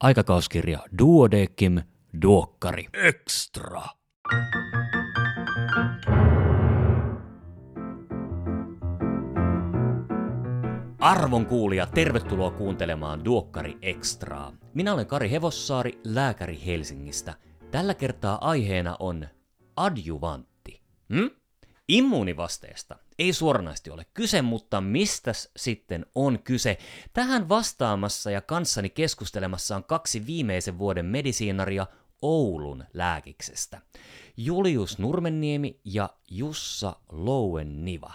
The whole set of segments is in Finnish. Aikakauskirja Duodecim, Duokkari Extra. Arvon kuulija, tervetuloa kuuntelemaan Duokkari Extraa. Minä olen Kari Hevossaari, lääkäri Helsingistä. Tällä kertaa aiheena on adjuvantti. Immuunivasteesta ei suoranaisesti ole kyse, mutta mistäs sitten on kyse? Tähän vastaamassa ja kanssani keskustelemassa on kaksi viimeisen vuoden medisiinaria Oulun lääkiksestä. Julius Nurmenniemi ja Jussa Louenniva.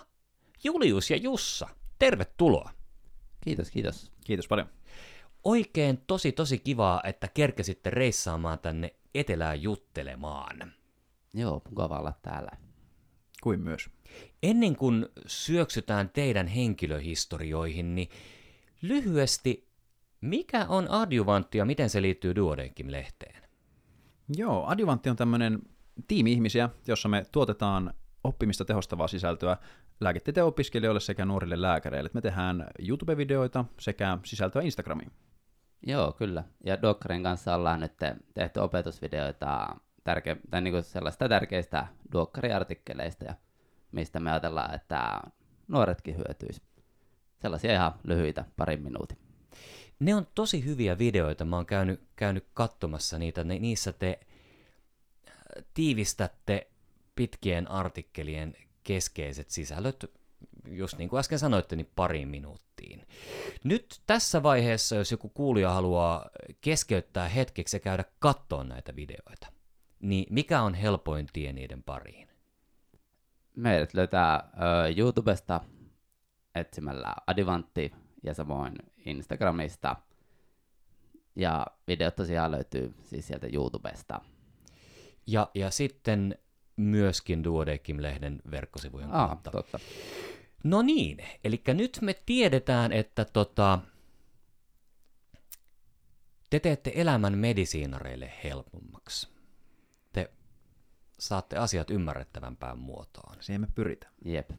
Julius ja Jussa, tervetuloa. Kiitos, kiitos. Kiitos paljon. Oikein tosi kivaa, että kerkesitte reissaamaan tänne etelään juttelemaan. Joo, mukava olla täällä. Kuin myös. Ennen kuin syöksytään teidän henkilöhistorioihin, niin lyhyesti, mikä on adjuvantti ja miten se liittyy Duodecim-lehteen? Joo, adjuvantti on tämmöinen tiimi ihmisiä, jossa me tuotetaan oppimista tehostavaa sisältöä lääketieteen opiskelijoille sekä nuorille lääkäreille. Me tehdään YouTube-videoita sekä sisältöä Instagramiin. Joo, kyllä. Ja Duokkarin kanssa ollaan nyt tehty opetusvideoita tai niin kuin sellaista tärkeistä duokkariartikkeleista, ja mistä me ajatellaan, että nuoretkin hyötyisi. Sellaisia ihan lyhyitä, parin minuutin. Ne on tosi hyviä videoita. Mä oon käynyt katsomassa niitä. Niissä te tiivistätte pitkien artikkelien keskeiset sisällöt, just niin kuin äsken sanoitte, niin pariin minuuttiin. Nyt tässä vaiheessa, jos joku kuulija haluaa keskeyttää hetkeksi ja käydä katsoa näitä videoita, niin mikä on helpoin tie niiden pariin? Meidät löytää YouTubesta etsimällä Adjuvantti ja samoin Instagramista. Ja videot tosiaan löytyy siis sieltä YouTubesta. Ja sitten myöskin Duodecim-lehden verkkosivujen kautta. Totta. No niin, eli nyt me tiedetään, että te teette elämän medisiinareille helpommaksi. Saatte asiat ymmärrettävämpään muotoon. Siihen me pyritään. Jep.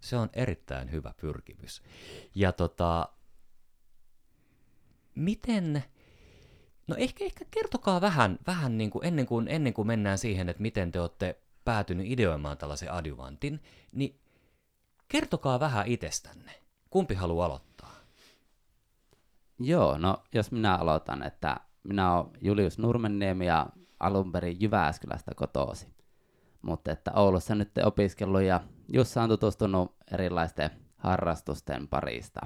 Se on erittäin hyvä pyrkimys. Ja miten, no ehkä kertokaa vähän niin kuin ennen kuin mennään siihen, että miten te olette päätynyt ideoimaan tällaisen adjuvantin, niin kertokaa vähän itsestänne. Kumpi haluaa aloittaa? Joo, no jos minä aloitan, että minä olen Julius Nurmenniemi ja alun perin Jyväskylästä kotoisin. Mutta että Oulussa nyt opiskellut ja Jussa on tutustunut erilaisten harrastusten parista.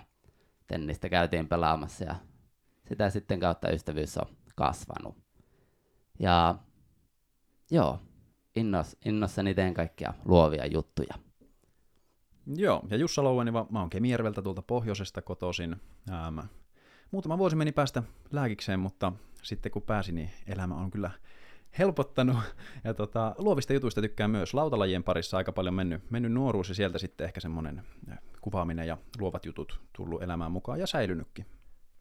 Tennistä käytiin pelaamassa ja sitä sitten kautta ystävyys on kasvanut. Ja joo, innossani teen kaikkia luovia juttuja. Joo, ja Jussa Louenniva, mä oon Kemijärveltä tuolta pohjoisesta kotoisin. Muutama vuosi meni päästä lääkikseen, mutta sitten kun pääsin, niin elämä on kyllä helpottanut. Ja luovista jutuista tykkään myös. Lautalajien parissa aika paljon mennyt nuoruus, ja sieltä sitten ehkä semmoinen kuvaaminen ja luovat jutut tullut elämään mukaan ja säilynytkin.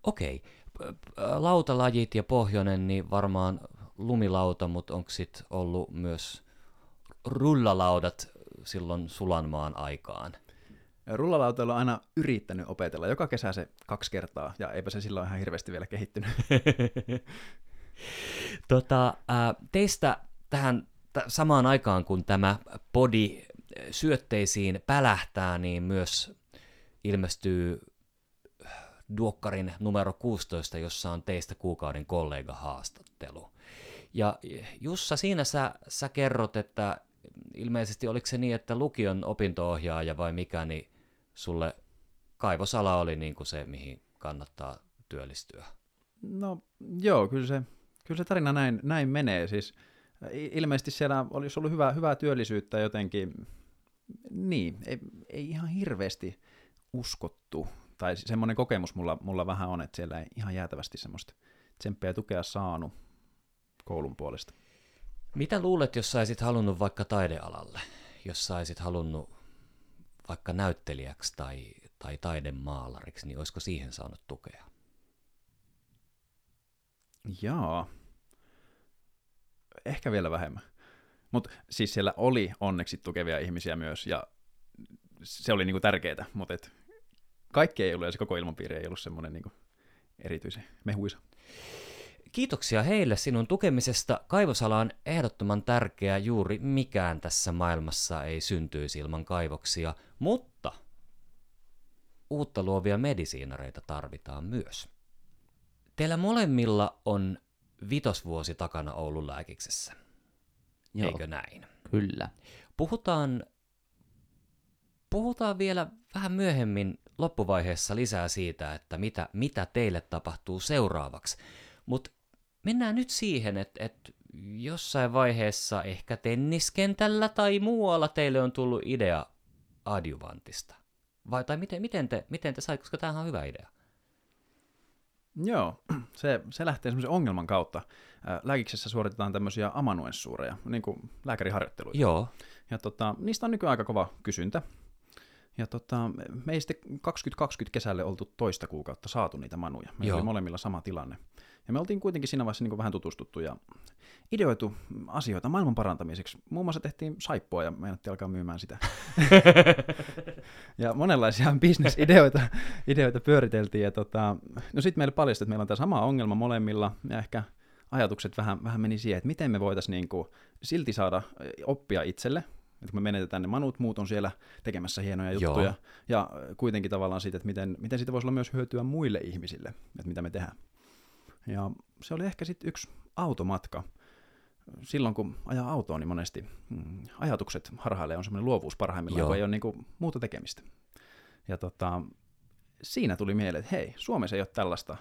Okei. Lautalajit ja pohjoinen, niin varmaan lumilauta, mutta onko sitten ollut myös rullalaudat silloin Sulanmaan aikaan? Rullalautailu on aina yrittänyt opetella. Joka kesä se 2 kertaa, ja eipä se silloin ihan hirveästi vielä kehittynyt. Teistä tähän samaan aikaan, kun tämä podi syötteisiin pälähtää, niin myös ilmestyy Duokkarin numero 16, jossa on teistä kuukauden kollegahaastattelu. Ja Jussa, siinä sä kerrot, että ilmeisesti oliko se niin, että lukion opinto-ohjaaja vai mikä, niin sulle kaivosala oli niin kuin se, mihin kannattaa työllistyä? No joo, kyllä se tarina näin menee. Siis, ilmeisesti siellä olisi ollut hyvää työllisyyttä jotenkin. Niin, ei ihan hirveästi uskottu. Tai semmoinen kokemus mulla vähän on, että siellä ei ihan jäätävästi semmoista tsemppiä tukea saanut koulun puolesta. Mitä luulet, jos saisit halunnut vaikka taidealalle? Jos saisit halunnut vaikka näyttelijäksi tai taidemaalariksi, niin olisiko siihen saanut tukea? Jaa. Ehkä vielä vähemmän. Mutta siis siellä oli onneksi tukevia ihmisiä myös, ja se oli niinku tärkeetä, mutta kaikki ei ollut, ja se koko ilmapiiri ei ollut semmoinen niinku erityisen mehuisa. Kiitoksia heille sinun tukemisesta. Kaivosala on ehdottoman tärkeä, juuri mikään tässä maailmassa ei syntyisi ilman kaivoksia, mutta uutta luovia medisiinareita tarvitaan myös. Teillä molemmilla on 5. vuosi takana Oulun lääkiksessä, joo, eikö näin? Kyllä. Puhutaan vielä vähän myöhemmin loppuvaiheessa lisää siitä, että mitä teille tapahtuu seuraavaksi. Mutta mennään nyt siihen, että jossain vaiheessa ehkä tenniskentällä tai muualla teille on tullut idea Adjuvantista. Vai tai miten te sait, koska tämähän on hyvä idea. Joo, se lähtee semmoisen ongelman kautta. Lääkiksessä suoritetaan tämmöisiä amanuenssuureja, niin kuin lääkäriharjoitteluita. Joo. Ja niistä on nykyään aika kova kysyntä. Ja me ei sitten 2020 kesälle oltu toista kuukautta saatu niitä manuja. Meillä oli molemmilla sama tilanne. Ja me oltiin kuitenkin siinä vaiheessa niin vähän tutustuttu ja ideoitu asioita maailman parantamiseksi. Muun muassa tehtiin saippua ja meinattiin alkaa myymään sitä. Ja monenlaisia bisnesideoita pyöriteltiin. Ja no sitten meille paljastui, että meillä on tämä sama ongelma molemmilla ja ehkä ajatukset vähän meni siihen, että miten me voitaisiin niin kuin silti saada oppia itselle. Että kun me menetetään ne manut, muut on siellä tekemässä hienoja juttuja. Joo. Ja kuitenkin tavallaan siitä, että miten siitä voisi olla myös hyötyä muille ihmisille, että mitä me tehdään. Ja se oli ehkä sitten yksi automatka. Silloin kun ajaa autoon, niin monesti ajatukset harhailee, on semmoinen luovuus parhaimmillaan, kun ei ole niinku muuta tekemistä. Ja siinä tuli mieleen, että hei, Suomessa ei ole tällaista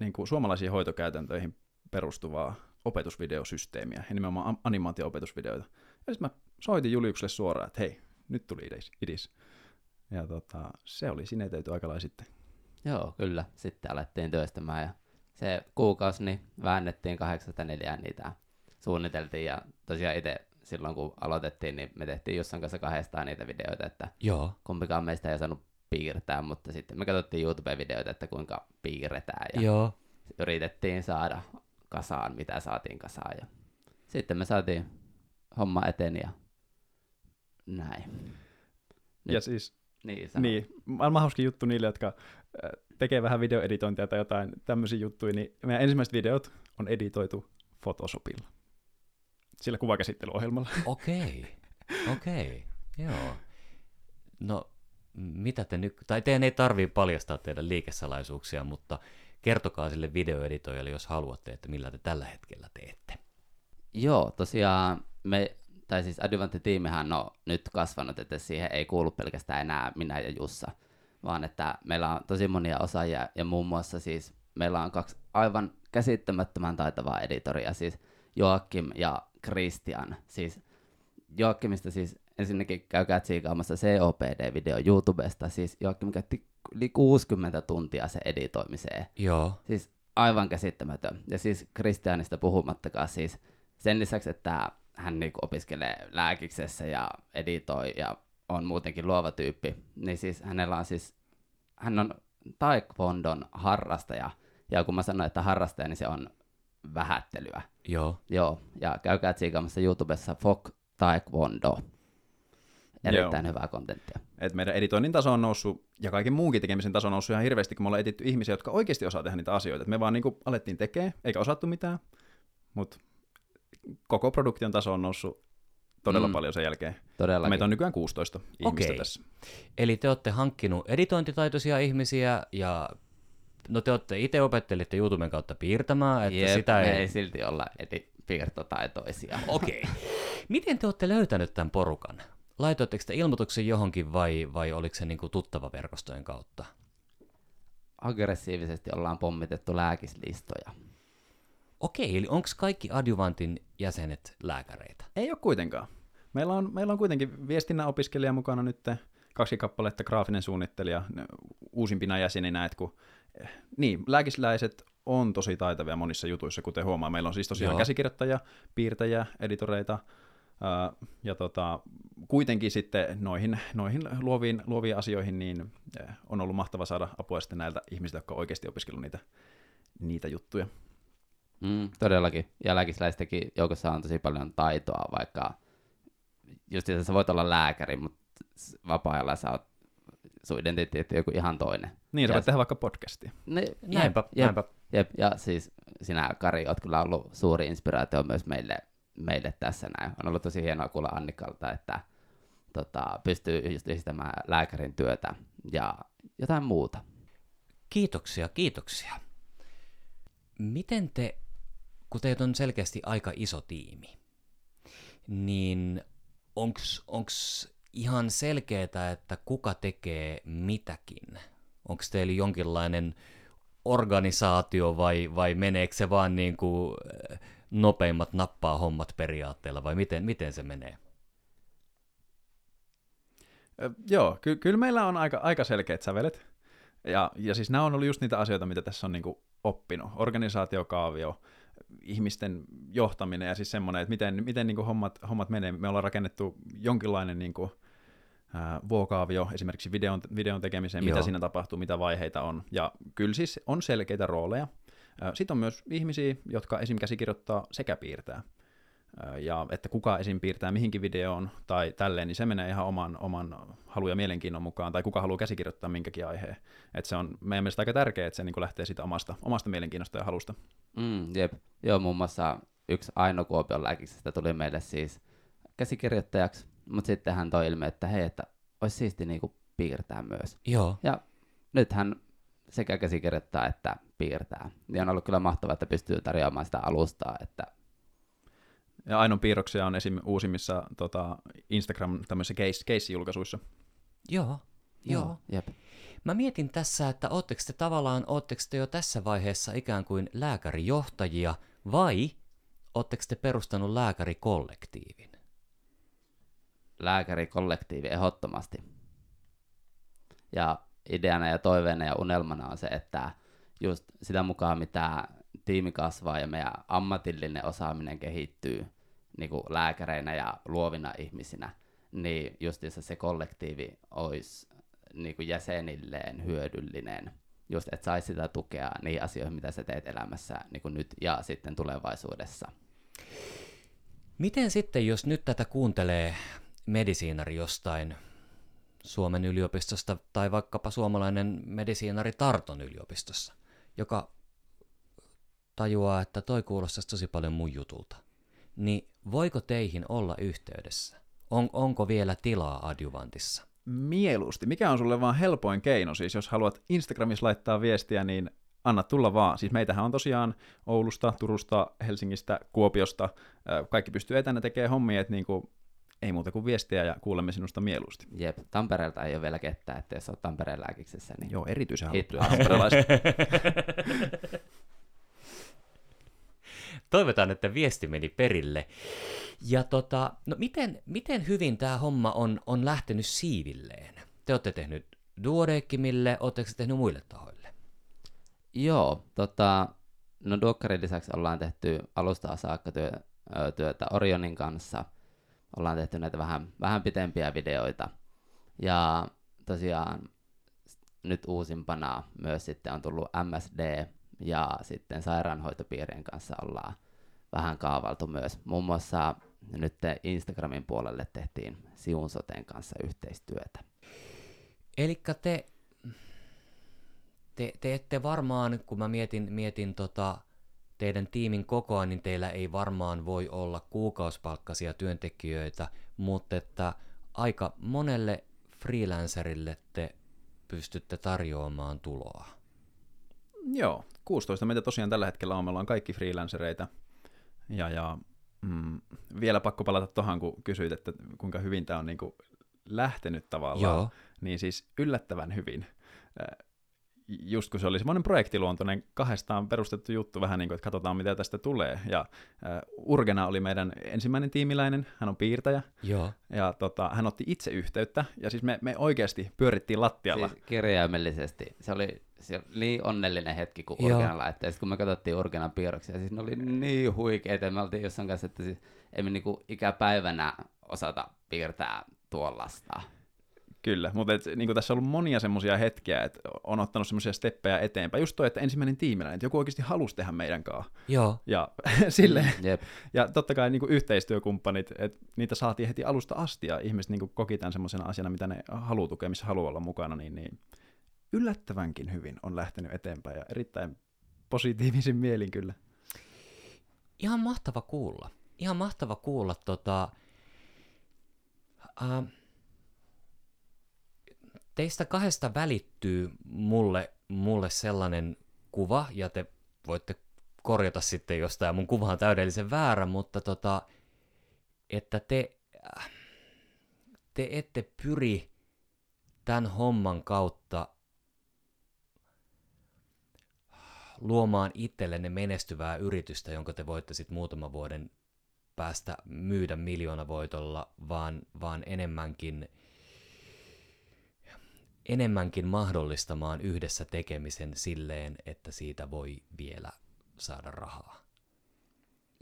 niinku suomalaisiin hoitokäytäntöihin perustuvaa opetusvideosysteemiä, ja nimenomaan animaatio-opetusvideoita. Ja sitten mä soitin Juliukselle suoraan, että hei, nyt tuli idis. Ja se oli sinetöity aika lailla sitten. Joo, kyllä. Sitten alettiin työstämään ja se kuukausi niin väännettiin 8-4 niitä suunniteltiin. Ja tosiaan itse silloin kun aloitettiin, niin me tehtiin Jussan kanssa 200 niitä videoita, että joo, kumpikaan meistä ei saanut piirtää, mutta sitten me katsottiin YouTube-videoita, että kuinka piirretään ja joo, yritettiin saada kasaan, mitä saatiin kasaan. Ja sitten me saatiin homma eteen ja näin. Nyt. Ja siis niin, maailman hauski juttu niille, jotka tekee vähän videoeditointia tai jotain tämmöisiä juttuja, niin meidän ensimmäiset videot on editoitu Photoshopilla, sillä kuvakäsittelyohjelmalla. Okei, joo. No, mitä te nyt, tai teidän ei tarvitse paljastaa teidän liikesalaisuuksia, mutta kertokaa sille videoeditoijalle, jos haluatte, että millä te tällä hetkellä teette. Joo, tosiaan tai siis Adjuvantti-tiimihän on nyt kasvanut, että siihen ei kuulu pelkästään enää minä ja Jussa, vaan että meillä on tosi monia osaajia ja muun muassa siis meillä on 2 aivan käsittämättömän taitavaa editoria, siis Joakim ja Kristian. Siis Joakimista siis ensinnäkin käykää tsiikaamassa COPD-video YouTubesta, siis Joakim käytti yli 60 tuntia se editoimiseen. Joo. Siis aivan käsittämätön. Ja siis Kristianista puhumattakaan, siis sen lisäksi, että hän niin opiskelee lääkiksessä ja editoi ja on muutenkin luova tyyppi, niin siis hänellä on hän on taekwondon harrastaja, ja kun mä sanoin, että harrastaja, niin se on vähättelyä. Joo, ja käykää tsiikaamassa YouTubessa Fok Taekwondo. Erittäin hyvää kontenttia. Et meidän editoinnin taso on noussut, ja kaiken muunkin tekemisen taso on noussut ihan hirveästi, kun me ollaan editty ihmisiä, jotka oikeasti osaa tehdä niitä asioita. Et me vaan niinku alettiin tekemään, eikä osattu mitään, mutta koko produktion taso on noussut todella paljon sen jälkeen. Todellakin. Meitä on nykyään 16 ihmistä tässä. Eli te olette hankkinut editointitaitoisia ihmisiä, ja no te olette itse opettelitte YouTuben kautta piirtämään, että sitä ei silti olla piirtotaitoisia. Okei. Miten te olette löytänyt tämän porukan? Laitoitteko te ilmoituksen johonkin vai oliko se niinku tuttava verkostojen kautta? Aggressiivisesti ollaan pommitettu lääkislistoja. Okei, eli onko kaikki Adjuvantin jäsenet lääkäreitä? Ei ole kuitenkaan. Meillä on kuitenkin viestinnän opiskelija mukana nyt, 2 kappaletta, graafinen suunnittelija, uusimpina jäseninä. Lääkisläiset on tosi taitavia monissa jutuissa, kuten huomaa. Meillä on siis tosiaan käsikirjoittajia, piirtäjiä, editoreita, ja kuitenkin sitten noihin luoviin asioihin niin on ollut mahtava saada apua sitten näiltä ihmisiltä, jotka on oikeasti opiskellut niitä juttuja. Todellakin. Ja lääkisläistäkin joukossa on tosi paljon taitoa, vaikka just sä voit olla lääkäri, mutta vapaa-ajalla sä oot sun identiteetti joku ihan toinen. Niin, sä voit tehdä vaikka podcastia. Näinpä. Jep, ja siis sinä, Kari, olet kyllä ollut suuri inspiraatio myös meille tässä näin. On ollut tosi hienoa kuulla Annikalta, että pystyy just yhdistämään lääkärin työtä ja jotain muuta. Kiitoksia. Miten te, kun teitä on selkeästi aika iso tiimi, niin onks ihan selkeää, että kuka tekee mitäkin? Onko teillä jonkinlainen organisaatio vai meneekö se vaan niin kuin nopeimmat nappaa hommat periaatteella vai miten se menee? Joo, kyllä meillä on aika selkeät sävelet. Ja siis nämä on ollut just niitä asioita, mitä tässä on niin kuin oppinut. Organisaatiokaavio, ihmisten johtaminen ja siis semmoinen, että miten niin kuin hommat menee. Me ollaan rakennettu jonkinlainen niin kuin vuokaavio esimerkiksi videon tekemiseen, mitä siinä tapahtuu, mitä vaiheita on. Ja kyllä siis on selkeitä rooleja. Sitten on myös ihmisiä, jotka esim. Käsikirjoittaa sekä piirtää. Ja että kuka esim. Piirtää mihinkin videoon tai tälleen, niin se menee ihan oman halu ja mielenkiinnon mukaan, tai kuka haluaa käsikirjoittaa minkäkin aiheen. Että se on meidän mielestä aika tärkeää, että se niin kuin lähtee siitä omasta mielenkiinnosta ja halusta. Jep. Joo, muun muassa yksi Aino Kuopion lääkiksestä tuli meille siis käsikirjoittajaksi, mutta sitten hän toi ilmi, että hei, että olisi siisti niinku piirtää myös. Joo. Ja nyt hän sekä käsikirjoittaa että piirtää. Ja on ollut kyllä mahtavaa, että pystyy tarjoamaan sitä alustaa, että ja Ainon piirroksia on esim. Uusimmissa Instagram tämmöisissä case-julkaisuissa. Joo. Jep. Mä mietin tässä, että ootteko te jo tässä vaiheessa ikään kuin lääkärijohtajia vai ootteko te perustanut lääkärikollektiivin? Lääkärikollektiivi ehdottomasti. Ja ideana ja toiveena ja unelmana on se, että just sitä mukaan mitä tiimi kasvaa ja meidän ammatillinen osaaminen kehittyy niin kuin lääkäreinä ja luovina ihmisinä, niin justiinsa se kollektiivi olisi niin kuin jäsenilleen hyödyllinen, just että saisi sitä tukea niihin asioihin, mitä sä teet elämässä niin kuin nyt ja sitten tulevaisuudessa. Miten sitten, jos nyt tätä kuuntelee medisiinari jostain Suomen yliopistosta tai vaikkapa suomalainen medisiinari Tarton yliopistossa, joka tajuaa, että toi kuulostaisi tosi paljon mun jutulta, niin voiko teihin olla yhteydessä? Onko vielä tilaa Adjuvantissa? Mieluusti. Mikä on sulle vaan helpoin keino? Siis jos haluat Instagramissa laittaa viestiä, niin anna tulla vaan. Siis meitähän on tosiaan Oulusta, Turusta, Helsingistä, Kuopiosta. Kaikki pystyy etänä tekemään hommia, että niinku ei muuta kuin viestiä ja kuulemme sinusta mieluusti. Jep, Tampereelta ei ole vielä ketään, että jos olet Tampereen lääkiksessä, niin joo, erityisen haluttuja tamperelaista. Toivotaan, että viesti meni perille. Ja no miten hyvin tämä homma on lähtenyt siivilleen? Te olette tehnyt Duodecimille, oletteko tehnyt muille tahoille? Joo, no Duokkarin lisäksi ollaan tehty alusta saakka työtä Orionin kanssa. Ollaan tehty näitä vähän pitempiä videoita. Ja tosiaan nyt uusimpana myös sitten on tullut MSD, ja sitten sairaanhoitopiirien kanssa ollaan vähän kaavaltu myös. Muun muassa nyt Instagramin puolelle tehtiin Siun Soten kanssa yhteistyötä. Elikkä te ette varmaan, kun mä mietin teidän tiimin kokoa, niin teillä ei varmaan voi olla kuukausipalkkaisia työntekijöitä, mutta että aika monelle freelancerille te pystytte tarjoamaan tuloa. Joo, 16 meitä tosiaan tällä hetkellä on, me ollaan kaikki freelancereita, ja vielä pakko palata tuohon, kun kysyit, että kuinka hyvin tämä on niin kuin lähtenyt tavallaan, joo. Niin siis yllättävän hyvin, just kun se oli semmoinen projektiluontoinen, 2 perustettu juttu vähän niin kuin, että katsotaan mitä tästä tulee, ja Urgena oli meidän ensimmäinen tiimiläinen, hän on piirtäjä, joo. Ja hän otti itse yhteyttä, ja siis me oikeasti pyörittiin lattialla. Siis kirjaimellisesti, se oli niin onnellinen hetki, kun Urgena laittoi. Sitten kun me katsottiin Urgenan piirroksia, siis ne oli niin huikeita. Me oltiin jossain kanssa, että siis emme niinku ikäpäivänä osata piirtää tuollaista. Kyllä, mutta niinku tässä on ollut monia semmoisia hetkiä, että on ottanut semmoisia steppejä eteenpäin. Just toi, että ensimmäinen tiimiläinen, että joku oikeasti halusi tehdä meidän kanssa. Joo. Ja, silleen. Yep. Ja totta kai niinku yhteistyökumppanit, että niitä saatiin heti alusta asti, ja ihmiset niinku koki tämän semmoisena asiana, mitä ne haluaa tukea, missä haluaa olla mukana, niin yllättävänkin hyvin on lähtenyt eteenpäin ja erittäin positiivisin mielin kyllä. Ihan mahtava kuulla. Teistä kahdesta välittyy mulle sellainen kuva, ja te voitte korjata sitten, jos tämä mun kuva on täydellisen väärä, mutta että te ette pyri tämän homman kautta luomaan itsellenne menestyvää yritystä, jonka te voitte sitten muutaman vuoden päästä myydä miljoonavoitolla, vaan enemmänkin mahdollistamaan yhdessä tekemisen silleen, että siitä voi vielä saada rahaa.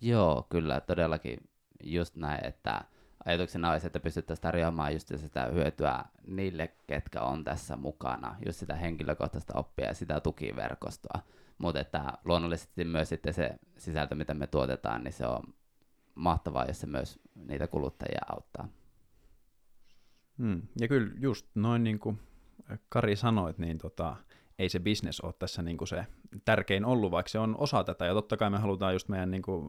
Joo, kyllä, todellakin just näin, että ajatuksena olisi, että pystyttäisiin tarjoamaan just sitä hyötyä niille, ketkä on tässä mukana, just sitä henkilökohtaista oppia ja sitä tukiverkostoa, mutta että luonnollisesti myös sitten se sisältö, mitä me tuotetaan, niin se on mahtavaa, jos se myös niitä kuluttajia auttaa. Ja kyllä just noin niin kuin Kari sanoit, niin ei se business ole tässä niin kuin se tärkein ollut, vaikka se on osa tätä, ja totta kai me halutaan just meidän niin kuin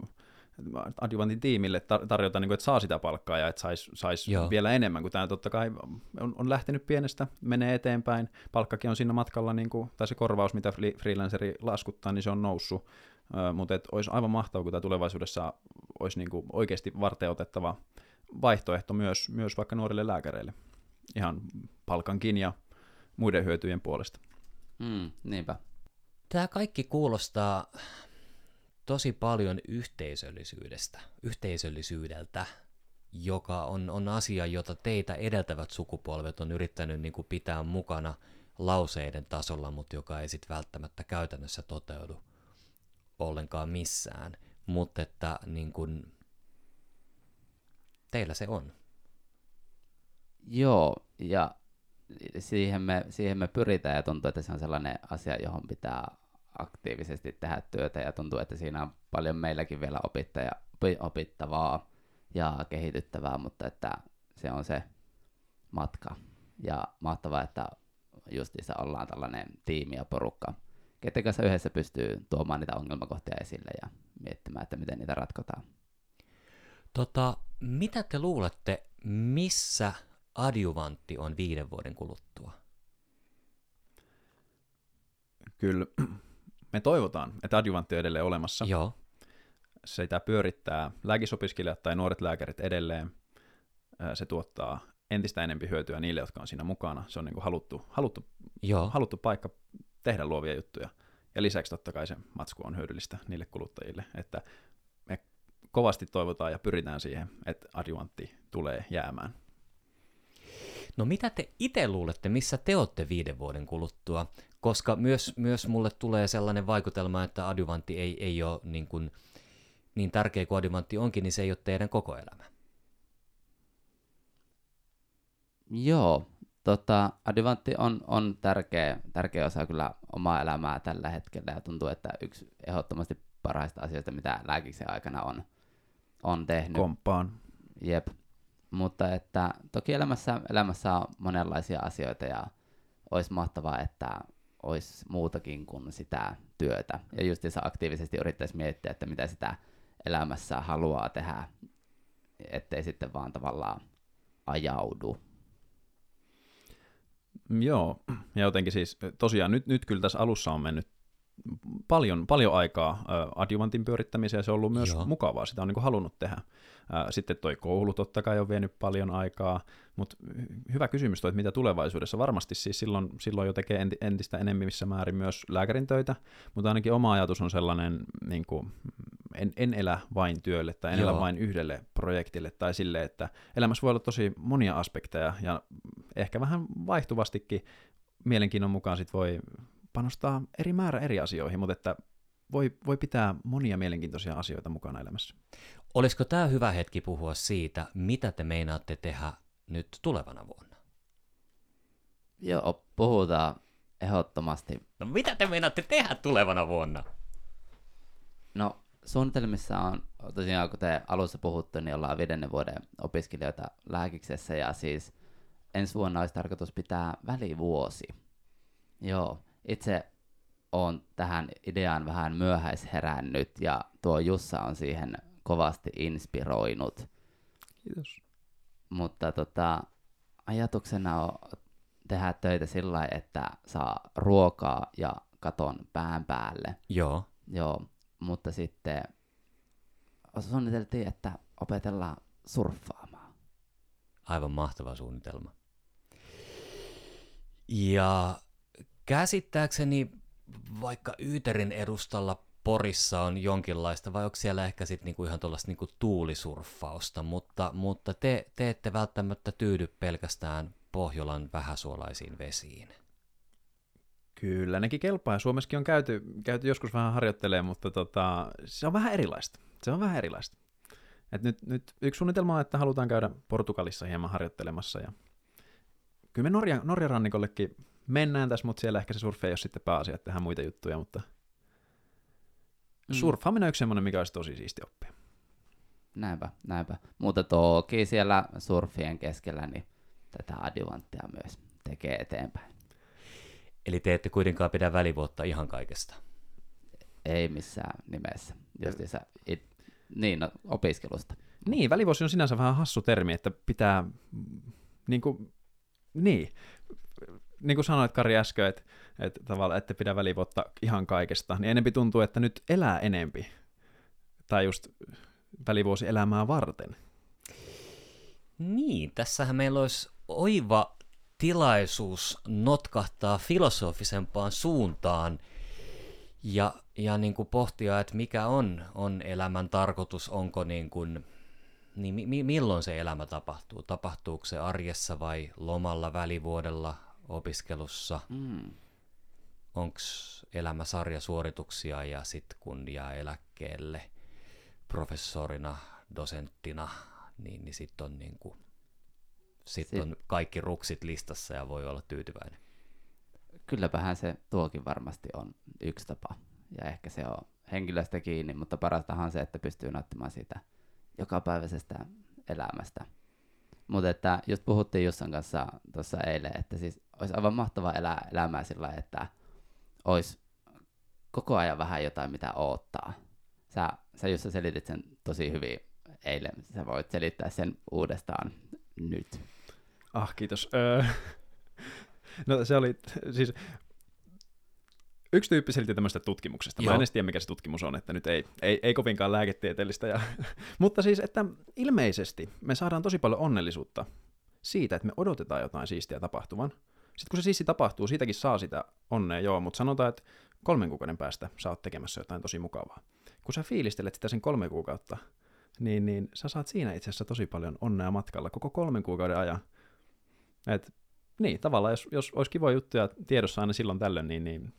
Adjuvantin tiimille tarjota, niin kuin, että saa sitä palkkaa ja että saisi vielä enemmän, kun tämä totta kai on lähtenyt pienestä, menee eteenpäin, palkkakin on siinä matkalla, niin kuin, tai se korvaus, mitä freelanceri laskuttaa, niin se on noussut, mutta olisi aivan mahtavaa, kun tämä tulevaisuudessa olisi niin kuin oikeasti varteenotettava vaihtoehto myös vaikka nuorille lääkäreille, ihan palkankin ja muiden hyötyjen puolesta. Niinpä. Tämä kaikki kuulostaa tosi paljon yhteisöllisyydeltä, joka on asia, jota teitä edeltävät sukupolvet on yrittänyt niin kuin pitää mukana lauseiden tasolla, mutta joka ei sitten välttämättä käytännössä toteudu ollenkaan missään, mutta että niin kuin teillä se on. Joo, ja siihen me pyritään, ja tuntuu, että se on sellainen asia, johon pitää aktiivisesti tehdä työtä, ja tuntuu, että siinä on paljon meilläkin vielä opittavaa ja kehityttävää, mutta että se on se matka. Ja mahtavaa, että justiinsa ollaan tällainen tiimi ja porukka, keiden kanssa yhdessä pystyy tuomaan niitä ongelmakohtia esille ja miettimään, että miten niitä ratkotaan. Mitä te luulette, missä Adjuvantti on 5 vuoden kuluttua? Kyllä me toivotaan, että Adjuvantti on edelleen olemassa. Joo. Sitä pyörittää lääkisopiskelijat tai nuoret lääkärit edelleen. Se tuottaa entistä enemmän hyötyä niille, jotka on siinä mukana. Se on niin kuin haluttu paikka tehdä luovia juttuja. Ja lisäksi totta kai se matsku on hyödyllistä niille kuluttajille. Että me kovasti toivotaan ja pyritään siihen, että Adjuvantti tulee jäämään. No mitä te itse luulette, missä te olette 5 vuoden kuluttua? Koska myös mulle tulee sellainen vaikutelma, että Adjuvantti ei ole niin tärkeä kuin Adjuvantti onkin, niin se ei ole teidän koko elämä. Joo, Adjuvantti on tärkeä osa kyllä omaa elämää tällä hetkellä, ja tuntuu, että yksi ehdottomasti parhaista asioista, mitä lääkiksen aikana on tehnyt. Komppaan. Jep. Mutta että toki elämässä on monenlaisia asioita, ja olisi mahtavaa, että olisi muutakin kuin sitä työtä. Ja justiinsa aktiivisesti yrittäisi miettiä, että mitä sitä elämässä haluaa tehdä, ettei sitten vaan tavallaan ajaudu. Joo, ja jotenkin siis tosiaan nyt kyllä tässä alussa on mennyt paljon aikaa Adjuvantin pyörittämiseen, ja se on ollut myös mukavaa, sitä on niin kuin halunnut tehdä. Sitten toi koulu totta kai on vienyt paljon aikaa, mutta hyvä kysymys toi, että mitä tulevaisuudessa. Varmasti siis silloin jo tekee entistä enemmissä määrin myös lääkärin töitä, mutta ainakin oma ajatus on sellainen, niin kuin, en elä vain työlle tai en elä vain yhdelle projektille tai sille, että elämässä voi olla tosi monia aspekteja, ja ehkä vähän vaihtuvastikin mielenkiinnon mukaan sit voi panostaa eri määrä eri asioihin, mutta että voi pitää monia mielenkiintoisia asioita mukana elämässä. Olisiko tämä hyvä hetki puhua siitä, mitä te meinaatte tehdä nyt tulevana vuonna? Joo, puhutaan ehdottomasti. No mitä te meinaatte tehdä tulevana vuonna? No suunnitelmissa on, tosiaan kuten alussa puhuttu, niin ollaan 5 vuoden opiskelijoita lääkiksessä, ja siis ensi vuonna olisi tarkoitus pitää välivuosi. Joo. Itse oon tähän ideaan vähän myöhäisherännyt ja tuo Jussa on siihen kovasti inspiroinut. Kiitos. Mutta ajatuksena on tehdä töitä sillä lailla, että saa ruokaa ja katon pään päälle. Joo. Joo, mutta sitten suunniteltiin, että opetellaan surffaamaan. Aivan mahtava suunnitelma. Ja käsittääkseni vaikka Yyterin edustalla Porissa on jonkinlaista, vai onko siellä ehkä sitten niinku ihan tuollaista niinku tuulisurffausta, mutta te ette välttämättä tyydy pelkästään Pohjolan vähäsuolaisiin vesiin. Kyllä, nekin kelpaa. Suomessakin on käyty joskus vähän harjoittelemaan, mutta se on vähän erilaista. Se on vähän erilaista. Et nyt yksi suunnitelma on, että halutaan käydä Portugalissa hieman harjoittelemassa. Ja kyllä me Norjan rannikollekin mennään tässä, mutta siellä ehkä se surfi ei ole sitten pääasia, että tehdään muita juttuja, mutta surffaaminen on yksi semmoinen, mikä olisi tosi siisti oppia. Näinpä. Mutta toki siellä surfien keskellä niin tätä adjuvanttia myös tekee eteenpäin. Eli te ette kuitenkaan pidä välivuotta ihan kaikesta? Ei missään nimessä. Opiskelusta. Niin, välivuosi on sinänsä vähän hassu termi, että pitää, niin kuin sanoit Kari äsken, että tavallaan ette pidä välivuotta ihan kaikesta, niin enempi tuntuu, että nyt elää enempi, tai just välivuosi elämää varten. Niin, tässähän meillä olisi oiva tilaisuus notkahtaa filosofisempaan suuntaan ja niin kuin pohtia, että mikä on elämän tarkoitus, onko niin kuin, niin milloin se elämä tapahtuu? Tapahtuuko se arjessa vai lomalla, välivuodella, opiskelussa? Mm. Onko elämä sarjasuorituksia ja sitten kun jää eläkkeelle professorina, dosenttina, niin sitten on niin kuin Sitten on kaikki ruksit listassa ja voi olla tyytyväinen. Kylläpähän se tuokin varmasti on yksi tapa. Ja ehkä se on henkilöstä kiinni, mutta parastahan on se, että pystyy nauttimaan siitä jokapäiväisestä elämästä. Mutta että just puhuttiin Jussan kanssa tuossa eilen, että siis olisi aivan mahtavaa elää elämää sillä lailla, että olisi koko ajan vähän jotain, mitä odottaa. Sä Jussa selitit sen tosi hyvin eilen. Sä voit selittää sen uudestaan nyt. Kiitos. No se oli, siis yksi tyyppi selitti tämmöistä tutkimuksesta. Joo. Mä en edes tiedä, mikä se tutkimus on, että nyt ei kovinkaan lääketieteellistä. Mutta siis, että ilmeisesti me saadaan tosi paljon onnellisuutta siitä, että me odotetaan jotain siistiä tapahtuvan. Sitten kun se siisti tapahtuu, siitäkin saa sitä onnea, joo, mutta sanotaan, että 3 kuukauden päästä sä oot tekemässä jotain tosi mukavaa. Kun sä fiilistelet sitä sen 3 kuukautta, niin sä saat siinä itse asiassa tosi paljon onnea matkalla koko 3 kuukauden ajan. Et, niin, tavallaan jos olisi kivoja juttuja tiedossa aina silloin tällöin, niin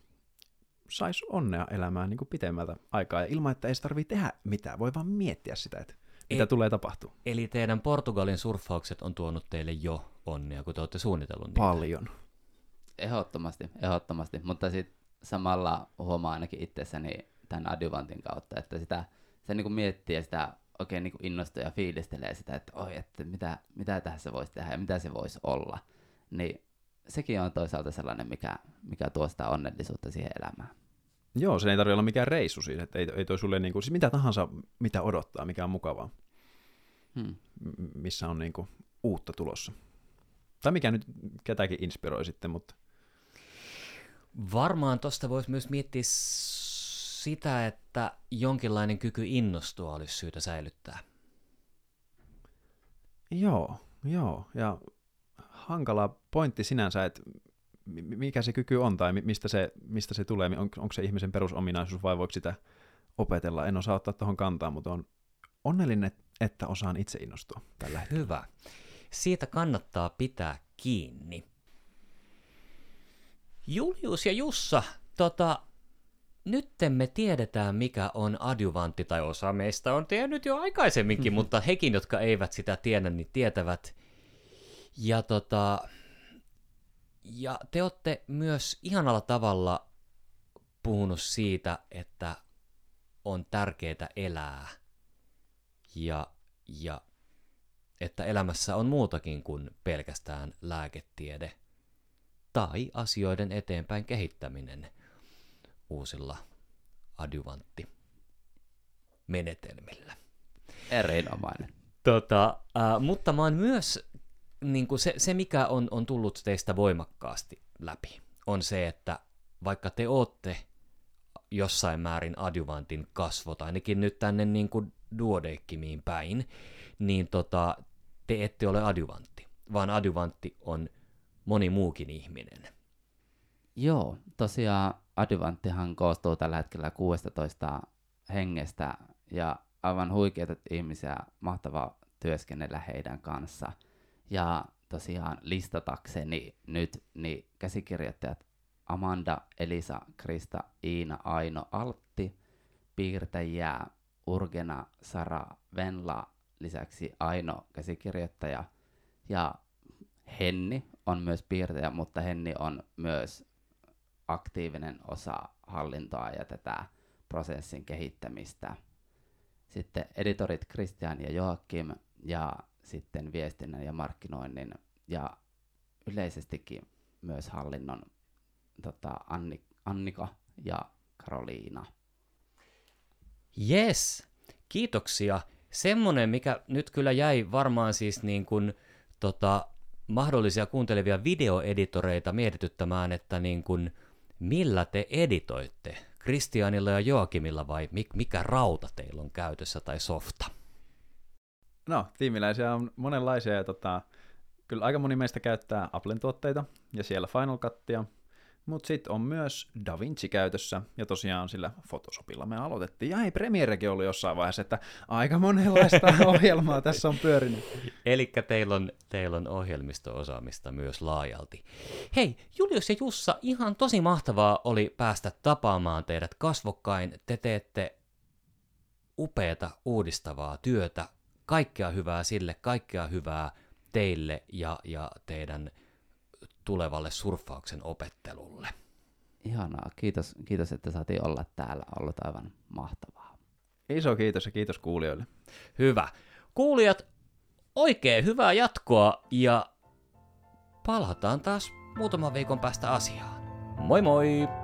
saisi onnea elämään niin kuin pitemmältä aikaa. Ja ilman, että ei tarvitse tehdä mitään, voi vaan miettiä sitä, että mitä tulee tapahtua. Eli teidän Portugalin surffaukset on tuonut teille jo onnea, kun te olette suunnitellut niitä. Paljon. Ehdottomasti. Mutta sitten samalla huomaa ainakin itsessäni tämän adjuvantin kautta, että se niin kuin miettii ja sitä oikein niin kuin innostuu ja fiilistelee sitä, että oi, että mitä tässä voisi tehdä ja mitä se voisi olla. Niin sekin on toisaalta sellainen, mikä tuo sitä onnellisuutta siihen elämään. Joo, se ei tarvitse olla mikään reissu siinä, että ei toi sulle niin kuin, siis mitä tahansa, mitä odottaa, mikä on mukavaa, missä on niin kuin uutta tulossa. Tai mikä nyt ketäkin inspiroi sitten, mutta varmaan tuosta voisi myös miettiä sitä, että jonkinlainen kyky innostua olisi syytä säilyttää. Joo. Ja hankala pointti sinänsä, että mikä se kyky on tai mistä se tulee. Onko se ihmisen perusominaisuus vai voiko sitä opetella? En osaa ottaa tuohon kantaa, mutta on onnellinen, että osaan itse innostua tällä hetkellä. Hyvä. Siitä kannattaa pitää kiinni. Julius ja Jussa, nyt me tiedetään, mikä on adjuvantti, tai osa meistä on tiennyt jo aikaisemminkin, mutta hekin, jotka eivät sitä tiedä, niin tietävät. Ja te olette myös ihanalla tavalla puhunut siitä, että on tärkeää elää, ja että elämässä on muutakin kuin pelkästään lääketiede tai asioiden eteenpäin kehittäminen. uusilla adjuvanttimenetelmillä. Erinomainen. Mutta mä oon myös, niin kuin se mikä on tullut teistä voimakkaasti läpi, on se, että vaikka te ootte jossain määrin adjuvantin kasvot, ainakin nyt tänne niin kuin duodecimiin päin, niin te ette ole adjuvantti, vaan adjuvantti on moni muukin ihminen. Joo, tosiaan adjuvanttihan koostuu tällä hetkellä 16 hengestä ja aivan huikeita ihmisiä, mahtava työskennellä heidän kanssa. Ja tosiaan listatakseni nyt niin käsikirjoittajat Amanda, Elisa, Krista, Iina, Aino, Altti, piirtäjiä Urgena, Sara, Venla, lisäksi Aino käsikirjoittaja ja Henni on myös piirtäjä, mutta Henni on myös aktiivinen osa hallintoa ja tätä prosessin kehittämistä. Sitten editorit Kristian ja Joakim ja sitten viestinnän ja markkinoinnin ja yleisestikin myös hallinnon Annika ja Karoliina. Yes, kiitoksia. Semmoinen, mikä nyt kyllä jäi varmaan siis niin kuin mahdollisia kuuntelevia videoeditoreita mietityttämään, että niin kuin millä te editoitte? Kristianilla ja Joakimilla vai mikä rauta teillä on käytössä tai softa? No, tiimiläisiä on monenlaisia ja kyllä aika moni meistä käyttää Applen tuotteita ja siellä Final Cuttia, mutta sitten on myös DaVinci käytössä ja tosiaan sillä Photoshopilla me aloitettiin. Ja ei, Premierekin oli jossain vaiheessa, että aika monenlaista ohjelmaa tässä on pyörinyt. Elikkä teillä on ohjelmisto-osaamista myös laajalti. Hei, Julius ja Jussa, ihan tosi mahtavaa oli päästä tapaamaan teidät kasvokkain. Te teette upeata uudistavaa työtä. Kaikkea hyvää sille, kaikkea hyvää teille ja teidän tulevalle surffauksen opettelulle. Ihanaa, kiitos, että saatiin olla täällä, ollut aivan mahtavaa. Iso kiitos ja kiitos kuulijoille. Hyvä. Kuulijat, oikein hyvää jatkoa ja palataan taas muutaman viikon päästä asiaan. Moi moi!